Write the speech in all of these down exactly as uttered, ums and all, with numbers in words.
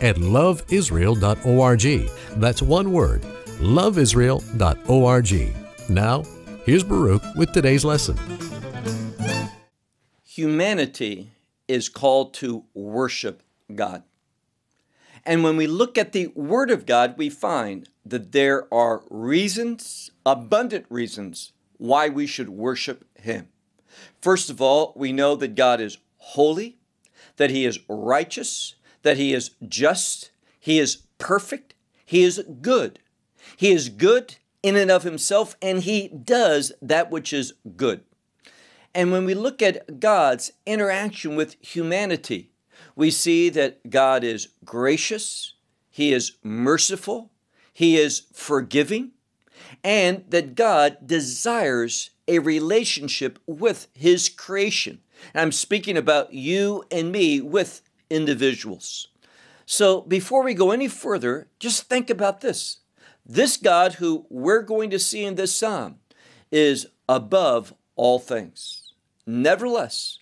at love israel dot org. That's one word, love israel dot org. Now, here's Baruch with today's lesson. Humanity is called to worship God. And when we look at the Word of God, we find that there are reasons, abundant reasons, why we should worship Him. First of all, we know that God is holy, that He is righteous, that He is just, He is perfect, He is good. He is good in and of Himself, and He does that which is good. And when we look at God's interaction with humanity, we see that God is gracious, He is merciful, He is forgiving, and that God desires a relationship with His creation. And I'm speaking about you and me with individuals. So before we go any further, just think about this. This God who we're going to see in this psalm is above all things. Nevertheless,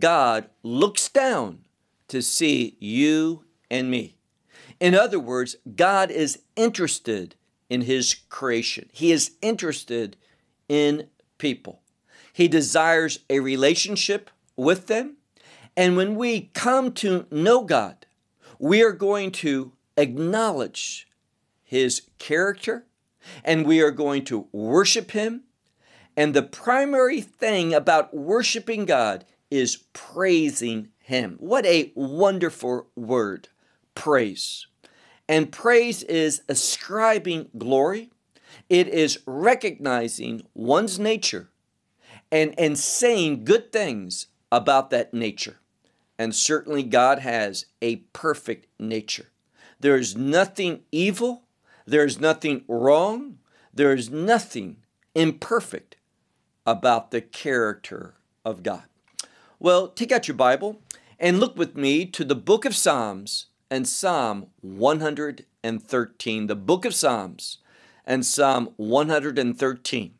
God looks down to see you and me. In other words, God is interested in His creation. He is interested in people. He desires a relationship with them. And when we come to know God, we are going to acknowledge His character, and we are going to worship Him. And the primary thing about worshiping God is praising Him. What a wonderful word, praise. And praise is ascribing glory. It is recognizing one's nature and, and saying good things about that nature. And certainly God has a perfect nature. There is nothing evil. There is nothing wrong. There is nothing imperfect about the character of God. Well, take out your Bible and look with me to the book of Psalms and Psalm one hundred thirteen. The book of Psalms and Psalm one hundred thirteen.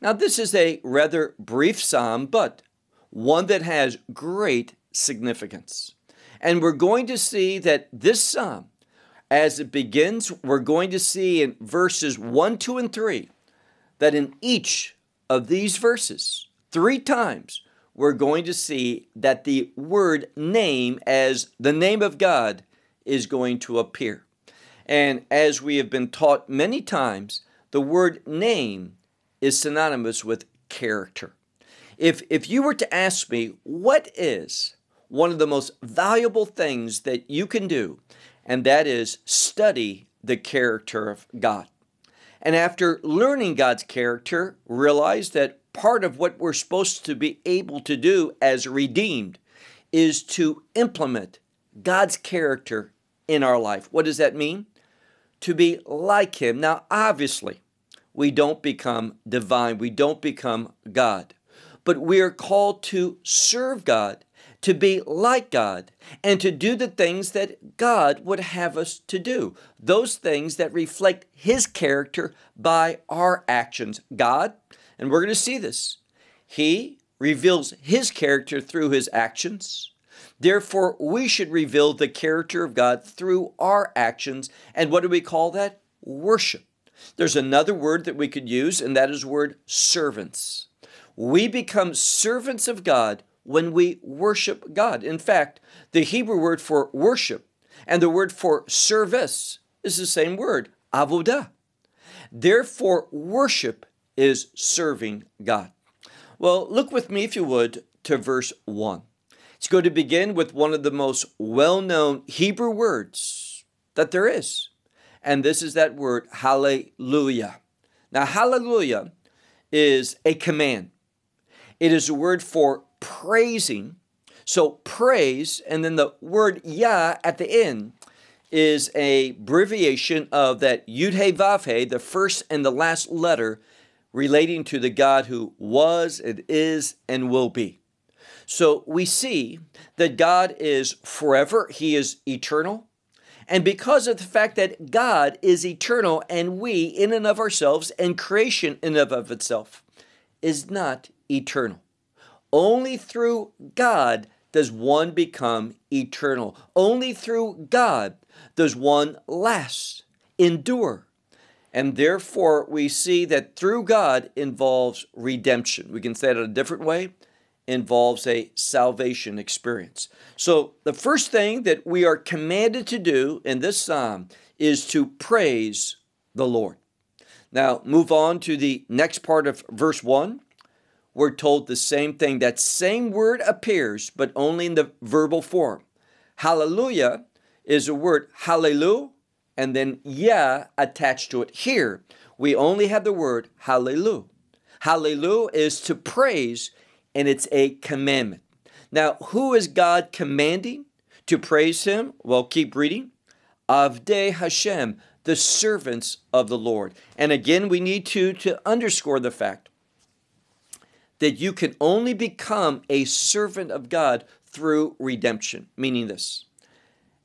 Now, this is a rather brief psalm, but one that has great significance. And we're going to see that this psalm, as it begins, we're going to see in verses one, two, and three, that in each of these verses, three times, we're going to see that the word name, as the name of God, is going to appear. And as we have been taught many times, the word name is synonymous with character. If, if you were to ask me, what is one of the most valuable things that you can do? And that is study the character of God. And after learning God's character, realize that part of what we're supposed to be able to do as redeemed is to implement God's character in our life. What does that mean? To be like Him. Now, obviously, we don't become divine. We don't become God. But we are called to serve God, to be like God, and to do the things that God would have us to do. Those things that reflect His character by our actions. God, and we're going to see this, He reveals His character through His actions. Therefore, we should reveal the character of God through our actions. And what do we call that? Worship. There's another word that we could use, and that is the word servants. We become servants of God when we worship God. In fact, the Hebrew word for worship and the word for service is the same word, avodah. Therefore, worship is serving God. Well, look with me, if you would, to verse one. It's going to begin with one of the most well-known Hebrew words that there is. And this is that word, hallelujah. Now, hallelujah is a command. It is a word for praising. So praise, and then the word yah at the end is a abbreviation of that Yud-Heh-Vav-Heh, the first and the last letter relating to the God who was and is and will be. So we see that God is forever, he is eternal, and because of the fact that God is eternal and we in and of ourselves and creation in and of itself is not eternal. Only through God does one become eternal. Only through God does one last, endure. And therefore, we see that through God involves redemption. We can say it a different way, involves a salvation experience. So the first thing that we are commanded to do in this psalm is to praise the Lord. Now, move on to the next part of verse one. We're told the same thing. That same word appears, but only in the verbal form. Hallelujah is a word, hallelu, and then yah attached to it. Here, we only have the word hallelu. Hallelu is to praise, and it's a commandment. Now, who is God commanding to praise him? Well, keep reading. Avdei Hashem, the servants of the Lord. And again, we need to, to underscore the fact that you can only become a servant of God through redemption. Meaning this,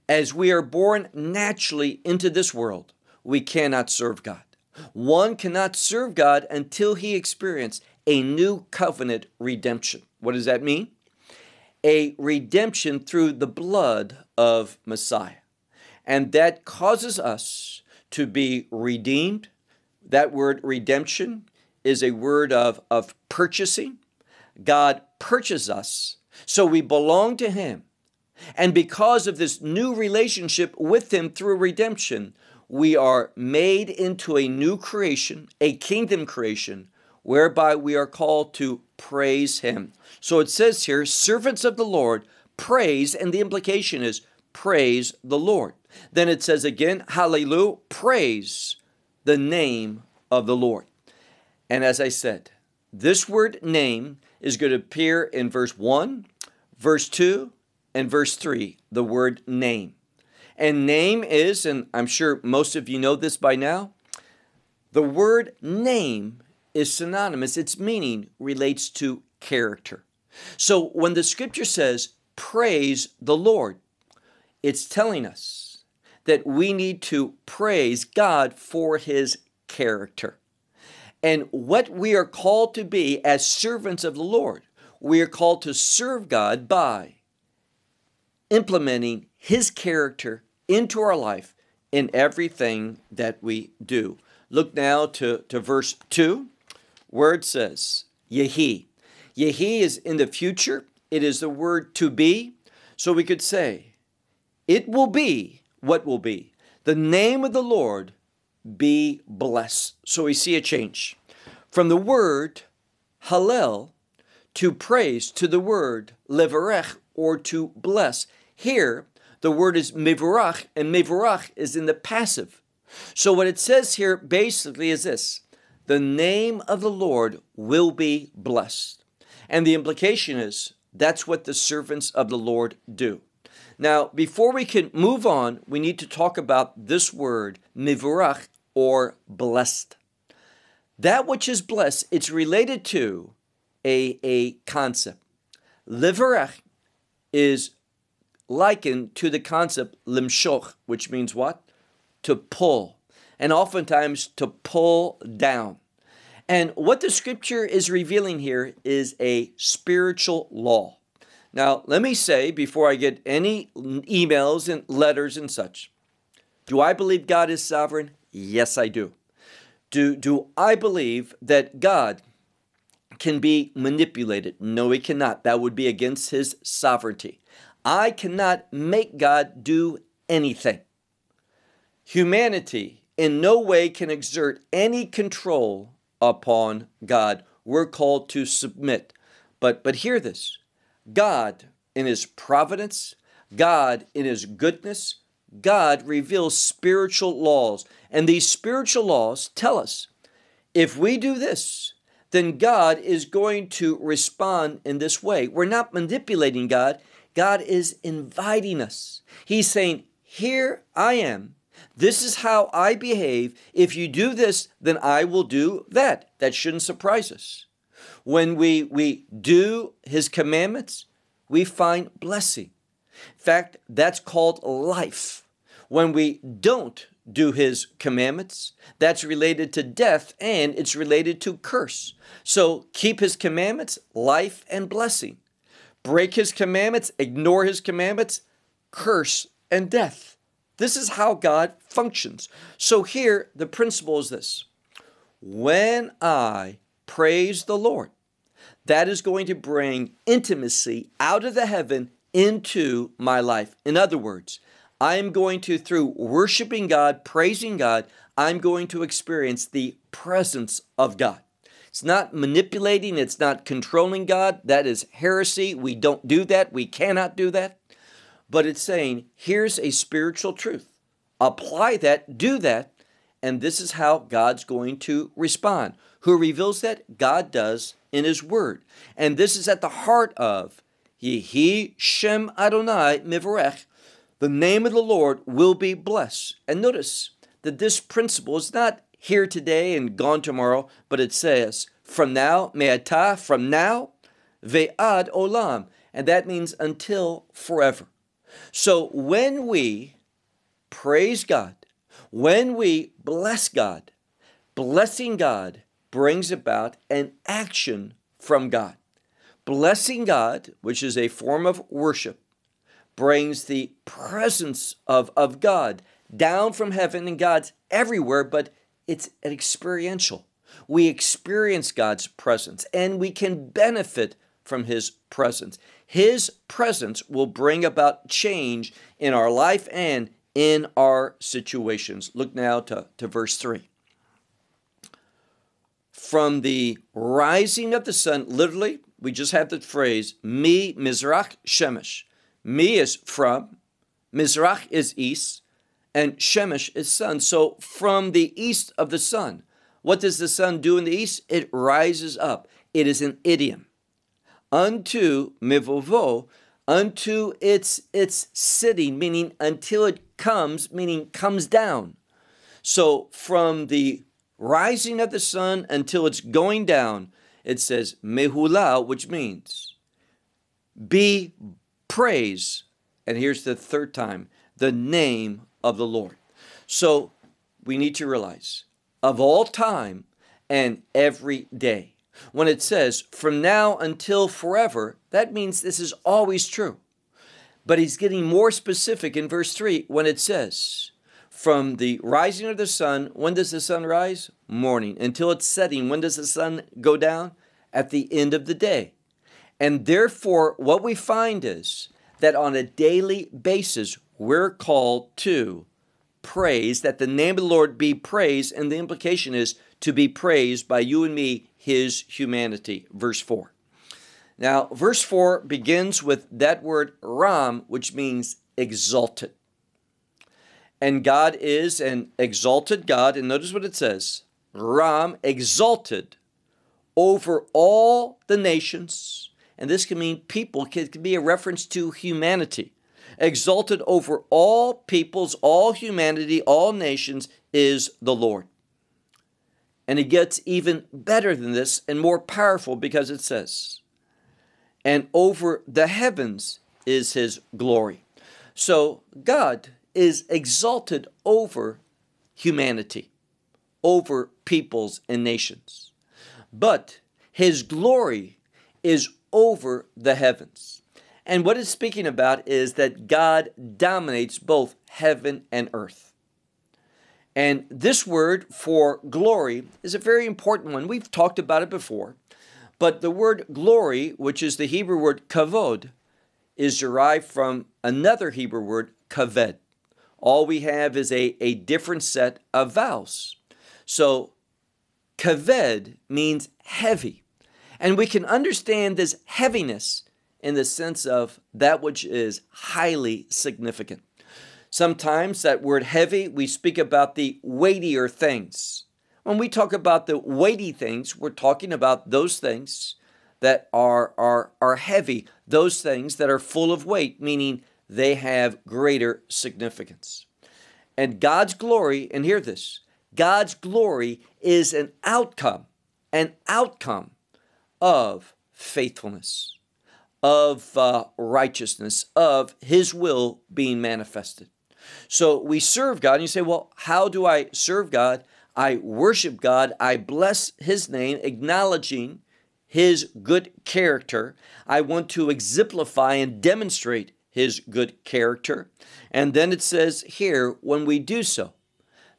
as we are born naturally into this world, we cannot serve God. One cannot serve God until he experiences a new covenant redemption. What does that mean? A redemption through the blood of Messiah. And that causes us to be redeemed. That word redemption is a word of, of purchasing. God purchased us, so we belong to him. And because of this new relationship with him through redemption, we are made into a new creation, a kingdom creation, whereby we are called to praise him. So it says here, servants of the Lord, praise, and the implication is praise the Lord. Then it says again, hallelujah, praise the name of the Lord. And as I said, this word name is going to appear in verse one, verse two, and verse three, the word name. And name is, and I'm sure most of you know this by now, the word name is synonymous. Its meaning relates to character. So when the scripture says, praise the Lord, it's telling us that we need to praise God for his character. And what we are called to be as servants of the Lord, we are called to serve God by implementing his character into our life in everything that we do. Look now to, to verse two, where it says, Yehi. Yehi is in the future. It is the word to be. So we could say, it will be what will be. The name of the Lord be blessed. So we see a change from the word hallel to praise to the word levarech, or to bless. Here, the word is mevarach, and mevarach is in the passive. So what it says here basically is this: the name of the Lord will be blessed. And the implication is that's what the servants of the Lord do. Now, before we can move on, we need to talk about this word, mivarach, or blessed. That which is blessed, it's related to a, a concept. Livarach is likened to the concept limshoch, which means what? To pull, and oftentimes to pull down. And what the scripture is revealing here is a spiritual law. Now, let me say, before I get any emails and letters and such, do I believe God is sovereign? Yes, I do. Do, do I believe that God can be manipulated? No, he cannot. That would be against his sovereignty. I cannot make God do anything. Humanity in no way can exert any control upon God. We're called to submit. But, but hear this. God in his providence, God in his goodness, God reveals spiritual laws. And these spiritual laws tell us if we do this, then God is going to respond in this way. We're not manipulating God. God is inviting us. He's saying, here I am. This is how I behave. If you do this, then I will do that. That shouldn't surprise us. When we, we do his commandments, we find blessing. In fact, that's called life. When we don't do his commandments, that's related to death and it's related to curse. So keep his commandments, life and blessing. Break his commandments, ignore his commandments, curse and death. This is how God functions. So here, the principle is this. When I praise the Lord, that is going to bring intimacy out of the heaven into my life. In other words, I am going to, through worshiping God, praising God, I'm going to experience the presence of God. It's not manipulating. It's not controlling God. That is heresy. We don't do that. We cannot do that. But it's saying, here's a spiritual truth. Apply that, do that, and this is how God's going to respond. Who reveals that? God does in his word. And this is at the heart of Yehi Shem Adonai Mivarech. The name of the Lord will be blessed. And notice that this principle is not here today and gone tomorrow, but it says, from now, me'ata, from now, ve'ad olam. And that means until forever. So when we praise God, when we bless God, blessing God brings about an action from God. Blessing God, which is a form of worship, brings the presence of, of God down from heaven, and God's everywhere, but it's experiential. We experience God's presence, and we can benefit from his presence. His presence will bring about change in our life and in our situations. Look now to, to verse three. From the rising of the sun, literally, we just have the phrase, mi mizrach shemesh. Mi is from, mizrach is east, and shemesh is sun. So from the east of the sun, what does the sun do in the east? It rises up. It is an idiom. Unto mivovo, unto its its sitting, meaning until it comes, meaning comes down. So from the rising of the sun until it's going down, it says mehula, which means be praise. And here's the third time, the name of the Lord. So we need to realize of all time and every day, when it says, from now until forever, that means this is always true. But he's getting more specific in verse three when it says, from the rising of the sun, when does the sun rise? Morning. Until it's setting, when does the sun go down? At the end of the day. And therefore, what we find is that on a daily basis, we're called to praise, that the name of the Lord be praised, and the implication is to be praised by you and me, his humanity. Verse four. Now, verse four begins with that word Ram, which means exalted. And God is an exalted God. And notice what it says. Ram, exalted over all the nations. And this can mean people. It can be a reference to humanity. Exalted over all peoples, all humanity, all nations is the Lord. And it gets even better than this and more powerful because it says, and over the heavens is his glory. So God is exalted over humanity, over peoples and nations. But his glory is over the heavens. And what it's speaking about is that God dominates both heaven and earth. And this word for glory is a very important one. We've talked about it before. But the word glory, which is the Hebrew word kavod, is derived from another Hebrew word, kaved. All we have is a, a different set of vowels. So kaved means heavy. And we can understand this heaviness in the sense of that which is highly significant. Sometimes that word heavy, we speak about the weightier things. When we talk about the weighty things, we're talking about those things that are, are, are heavy, those things that are full of weight, meaning they have greater significance. And God's glory, and hear this, God's glory is an outcome, an outcome of faithfulness, of uh, righteousness, of His will being manifested. So we serve God, and you say, well, how do I serve God? I worship God, I bless His name, acknowledging His good character. I want to exemplify and demonstrate His good character. And then it says here, when we do so,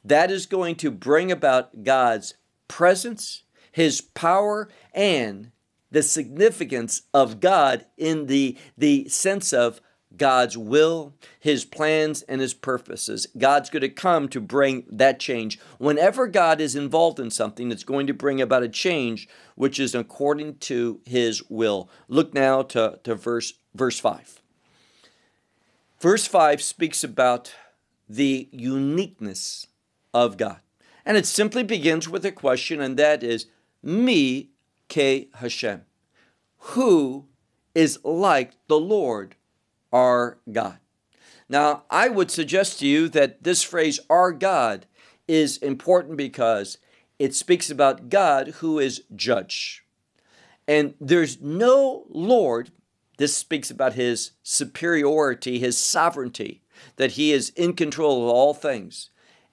that is going to bring about God's presence, His power, and the significance of God in the, the sense of God's will, His plans, and His purposes. God's going to come to bring that change. Whenever God is involved in something, it's going to bring about a change which is according to His will. Look now to, to verse, verse five. Verse five speaks about the uniqueness of God. And it simply begins with a question, and that is, Mi ke Hashem? Who is like the Lord our God? Now, I would suggest to you that this phrase, our God, is important because it speaks about God who is judge. And there's no Lord, this speaks about His superiority, His sovereignty, that He is in control of all things.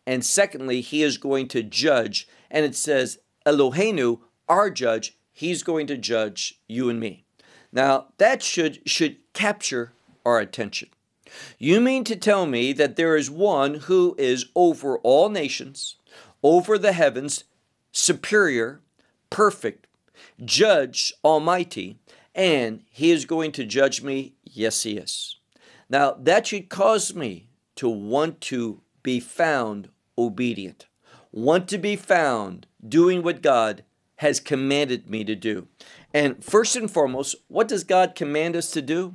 And secondly, He is going to judge. And it says, Eloheinu, our judge, He's going to judge you and me. Now, that should, should capture our attention. You mean to tell me that there is one who is over all nations, over the heavens, superior, perfect, judge almighty, and He is going to judge me? Yes, He is. Now, that should cause me to want to be found obedient, want to be found doing what God has commanded me to do. And first and foremost, what does God command us to do?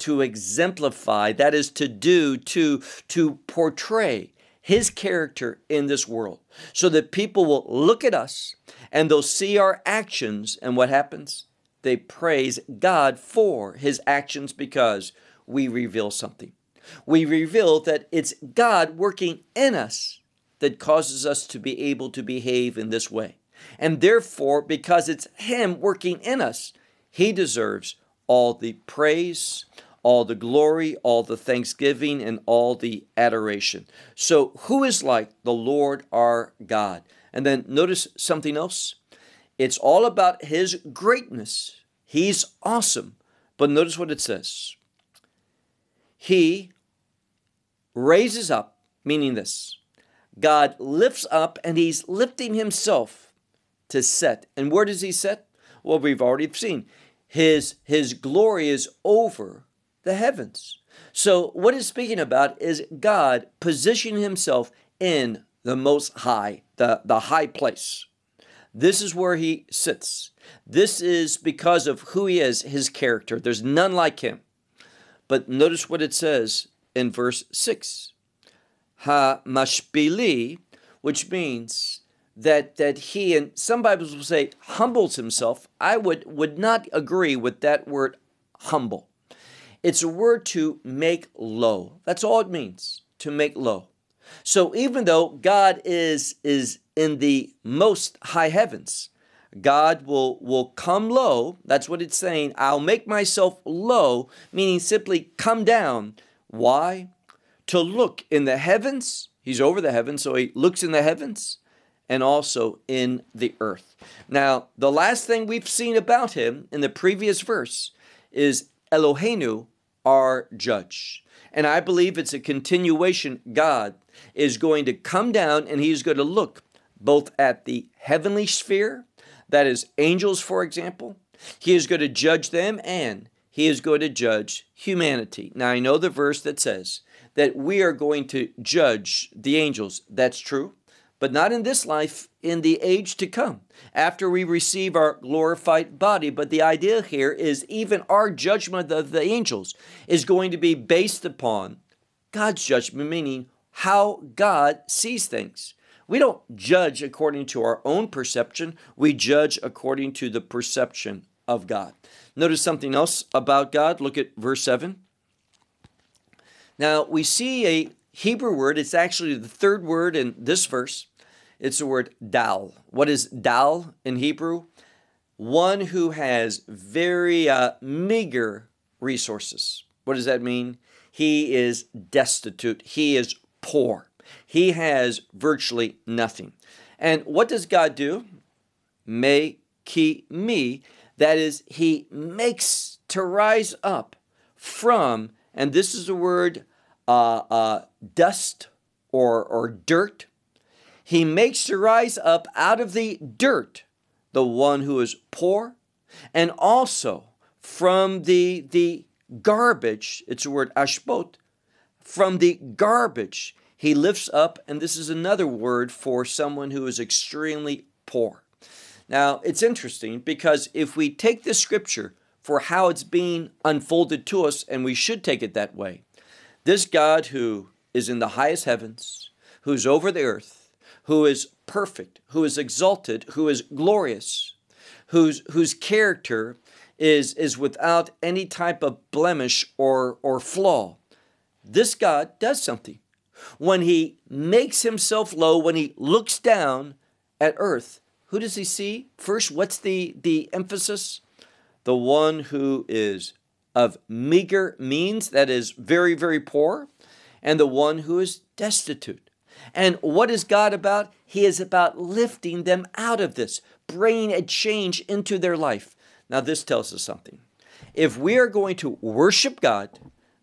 To exemplify, that is to do, to, to portray His character in this world so that people will look at us and they'll see our actions. And what happens? They praise God for His actions because we reveal something. We reveal that it's God working in us that causes us to be able to behave in this way. And therefore, because it's Him working in us, He deserves all the praise, all the glory, all the thanksgiving, and all the adoration. So who is like the Lord our God? And then notice something else. It's all about His greatness. He's awesome. But notice what it says. He raises up, meaning this. God lifts up, and He's lifting Himself to set. And where does He set? Well, we've already seen. His, his glory is over the heavens. So what it's speaking about is God positioning Himself in the most high, the, the high place. This is where He sits. This is because of who He is, His character. There's none like Him. But notice what it says in verse six. Ha-mashpili, which means that, that He, and some Bibles will say, humbles Himself. I would, would not agree with that word, humble. It's a word to make low. That's all it means, to make low. So even though God is, is in the most high heavens, God will, will come low. That's what it's saying. I'll make myself low, meaning simply come down. Why? To look in the heavens. He's over the heavens, so He looks in the heavens and also in the earth. Now, the last thing we've seen about Him in the previous verse is Eloheinu, our judge. And I believe it's a continuation. God is going to come down and He's going to look both at the heavenly sphere, that is angels, for example. He is going to judge them, and He is going to judge humanity. Now, I know the verse that says that we are going to judge the angels. That's true, but not in this life, in the age to come, after we receive our glorified body. But the idea here is even our judgment of the angels is going to be based upon God's judgment, meaning how God sees things. We don't judge according to our own perception. We judge according to the perception of God. Notice something else about God. Look at verse seven. Now, we see a Hebrew word. It's actually the third word in this verse. It's the word dal. What is dal in Hebrew? One who has very uh, meager resources. What does that mean? He is destitute. He is poor. He has virtually nothing. And what does God do? Meki mi. That is, he makes to rise up from, and this is the word uh, uh, dust or, or dirt. He makes to rise up out of the dirt the one who is poor, and also from the, the garbage, it's the word ashbot, from the garbage he lifts up, and this is another word for someone who is extremely poor. Now, it's interesting because if we take this scripture for how it's being unfolded to us, and we should take it that way, this God who is in the highest heavens, who's over the earth, who is perfect, who is exalted, who is glorious, whose, whose character is, is without any type of blemish or, or flaw, this God does something. When he makes himself low, when he looks down at earth, who does he see? First, what's the, the emphasis? The one who is of meager means, that is very, very poor, and the one who is destitute. And what is God about? He is about lifting them out of this, bringing a change into their life. Now, this tells us something. If we are going to worship God,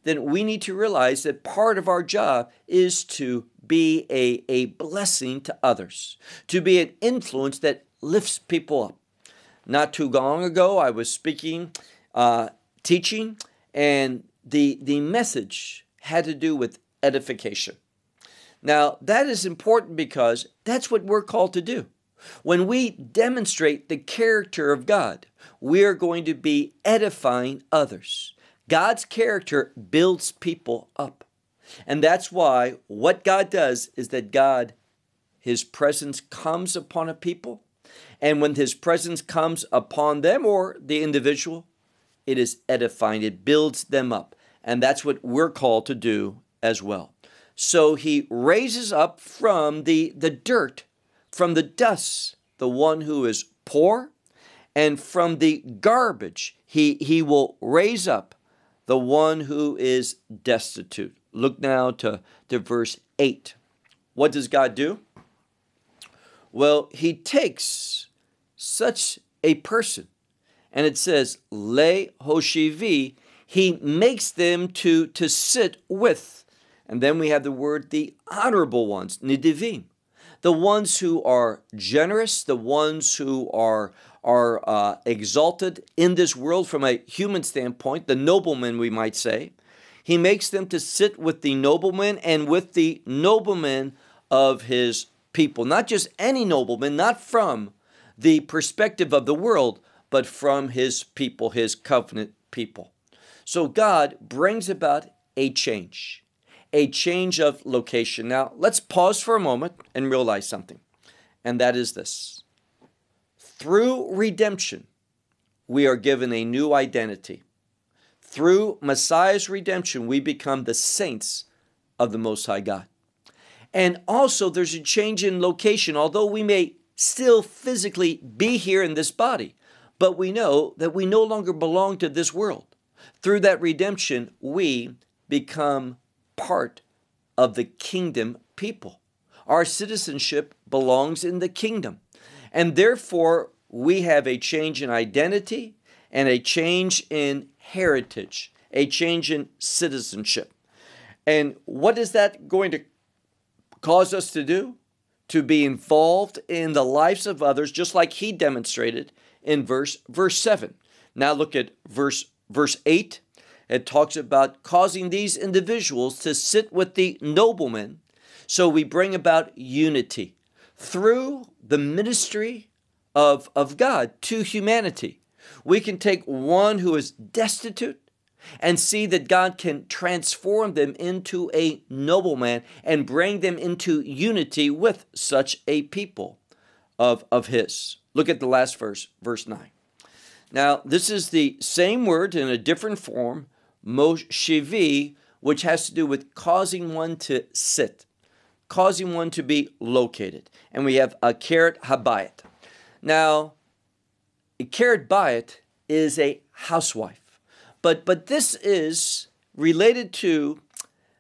then we need to realize that part of our job is to be a, a blessing to others, to be an influence that lifts people up. Not too long ago, I was speaking, uh, teaching, and the, the message had to do with edification. Now, that is important because that's what we're called to do. When we demonstrate the character of God, we are going to be edifying others. God's character builds people up. And that's why what God does is that God, his presence comes upon a people. And when his presence comes upon them or the individual, it is edifying. It builds them up. And that's what we're called to do as well. So he raises up from the, the dirt, from the dust, the one who is poor. And from the garbage, he, he will raise up the one who is destitute. Look now to, to verse eight. What does God do? Well, he takes such a person, and it says, le hoshivi, he makes them to, to sit with. And then we have the word, the honorable ones, nidivim, the ones who are generous, the ones who are, are uh, exalted in this world from a human standpoint, the noblemen, we might say. He makes them to sit with the noblemen and with the noblemen of his people. Not just any nobleman, not from the perspective of the world, but from his people, his covenant people. So God brings about a change, a change of location. Now, let's pause for a moment and realize something, and that is this. Through redemption, we are given a new identity. Through Messiah's redemption, we become the saints of the Most High God. And also, there's a change in location, although we may still physically be here in this body, but we know that we no longer belong to this world. Through that redemption, we become part of the kingdom people. Our citizenship belongs in the kingdom. And therefore, we have a change in identity and a change in heritage, a change in citizenship. And what is that going to cause us to do? To be involved in the lives of others, just like he demonstrated in verse verse seven. Now look at verse verse eight. It talks about causing these individuals to sit with the noblemen, so we bring about unity through the ministry of of God to humanity. We can take one who is destitute and see that God can transform them into a nobleman and bring them into unity with such a people of, of his. Look at the last verse, verse nine. Now, this is the same word in a different form, moshivi, which has to do with causing one to sit, causing one to be located. And we have a keret habayit. Now, a keret bayit is a housewife, but but this is related to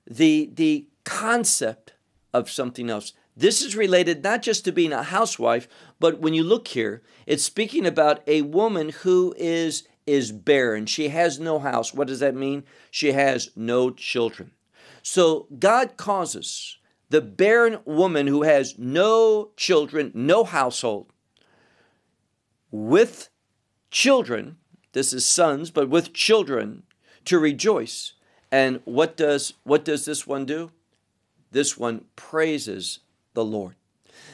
the the concept of something else. This is related not just to being a housewife, but when you look here, it's speaking about a woman who is is barren. She has no house. What does that mean? She has no children. So God causes the barren woman who has no children, no household, with children, this is sons, but with children, to rejoice. And what does what does this one do? This one praises the Lord.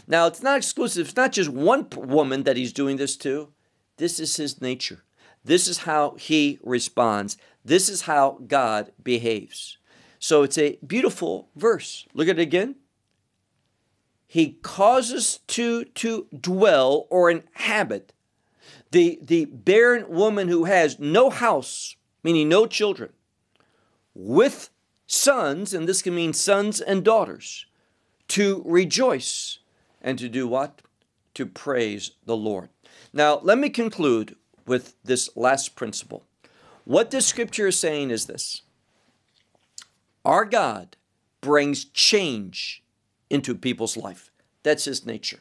Now, it's not exclusive. It's not just one woman that he's doing this to. This is his nature. This is how he responds. This is how God behaves. So it's a beautiful verse. Look at it again. He causes to, to dwell or inhabit the, the barren woman who has no house, meaning no children, with sons, and this can mean sons and daughters, to rejoice and to do what? To praise the Lord. Now, let me conclude with this last principle. What this scripture is saying is this: our God brings change into people's life. That's his nature.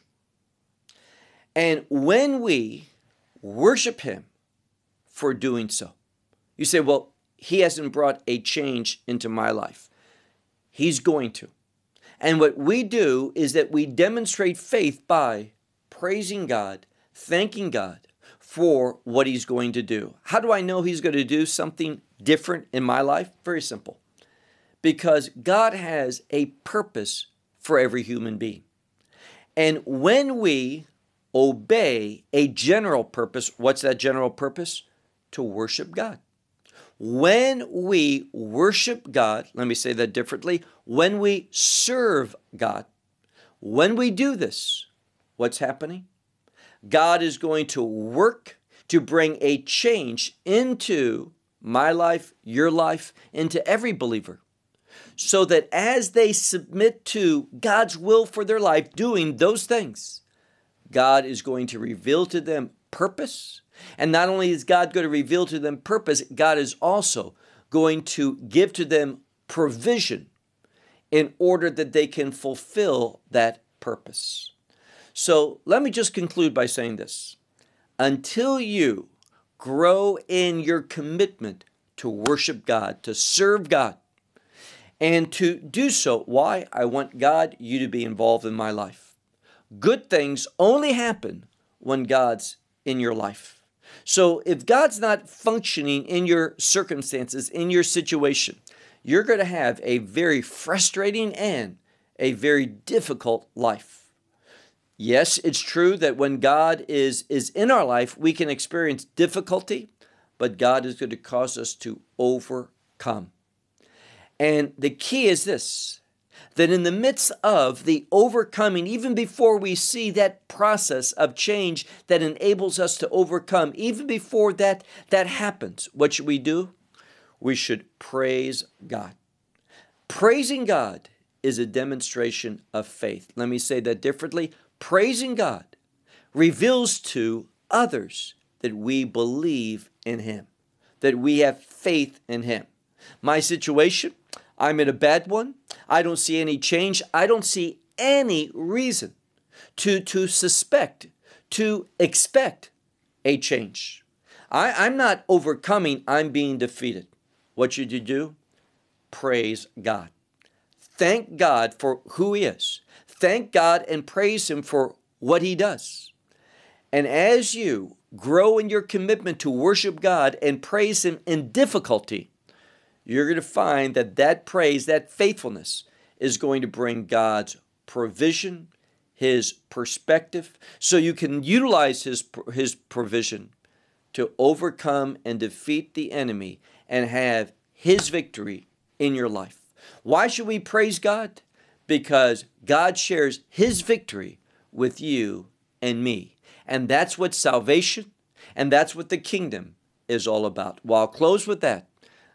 And when we worship him for doing so, you say, well, he hasn't brought a change into my life. He's going to. And what we do is that we demonstrate faith by praising God, thanking God for what he's going to do. How do I know he's going to do something different in my life? Very simple. Because God has a purpose for every human being. And when we obey a general purpose, what's that general purpose? To worship God. When we worship God, let me say that differently, when we serve God, when we do this, what's happening? God is going to work to bring a change into my life, your life, into every believer, so that as they submit to God's will for their life, doing those things, God is going to reveal to them purpose. And not only is God going to reveal to them purpose, God is also going to give to them provision in order that they can fulfill that purpose. So let me just conclude by saying this. Until you grow in your commitment to worship God, to serve God, and to do so, why? I want God, you to be involved in my life. Good things only happen when God's in your life. So if God's not functioning in your circumstances, in your situation, you're going to have a very frustrating and a very difficult life. Yes, it's true that when God is, is in our life, we can experience difficulty, but God is going to cause us to overcome. And the key is this, that in the midst of the overcoming, even before we see that process of change that enables us to overcome, even before that, that happens, what should we do? We should praise God. Praising God is a demonstration of faith. Let me say that differently. Praising God reveals to others that we believe in him, that we have faith in him. My situation, I'm in a bad one. I don't see any change. I don't see any reason to, to suspect, to expect a change. I, I'm not overcoming. I'm being defeated. What should you do? Praise God. Thank God for who he is. Thank God and praise him for what he does. And as you grow in your commitment to worship God and praise him in difficulty, you're going to find that that praise, that faithfulness, is going to bring God's provision, his perspective, so you can utilize his, his provision to overcome and defeat the enemy and have his victory in your life. Why should we praise God? Because God shares his victory with you and me. And that's what salvation and that's what the kingdom is all about. Well, I'll close with that.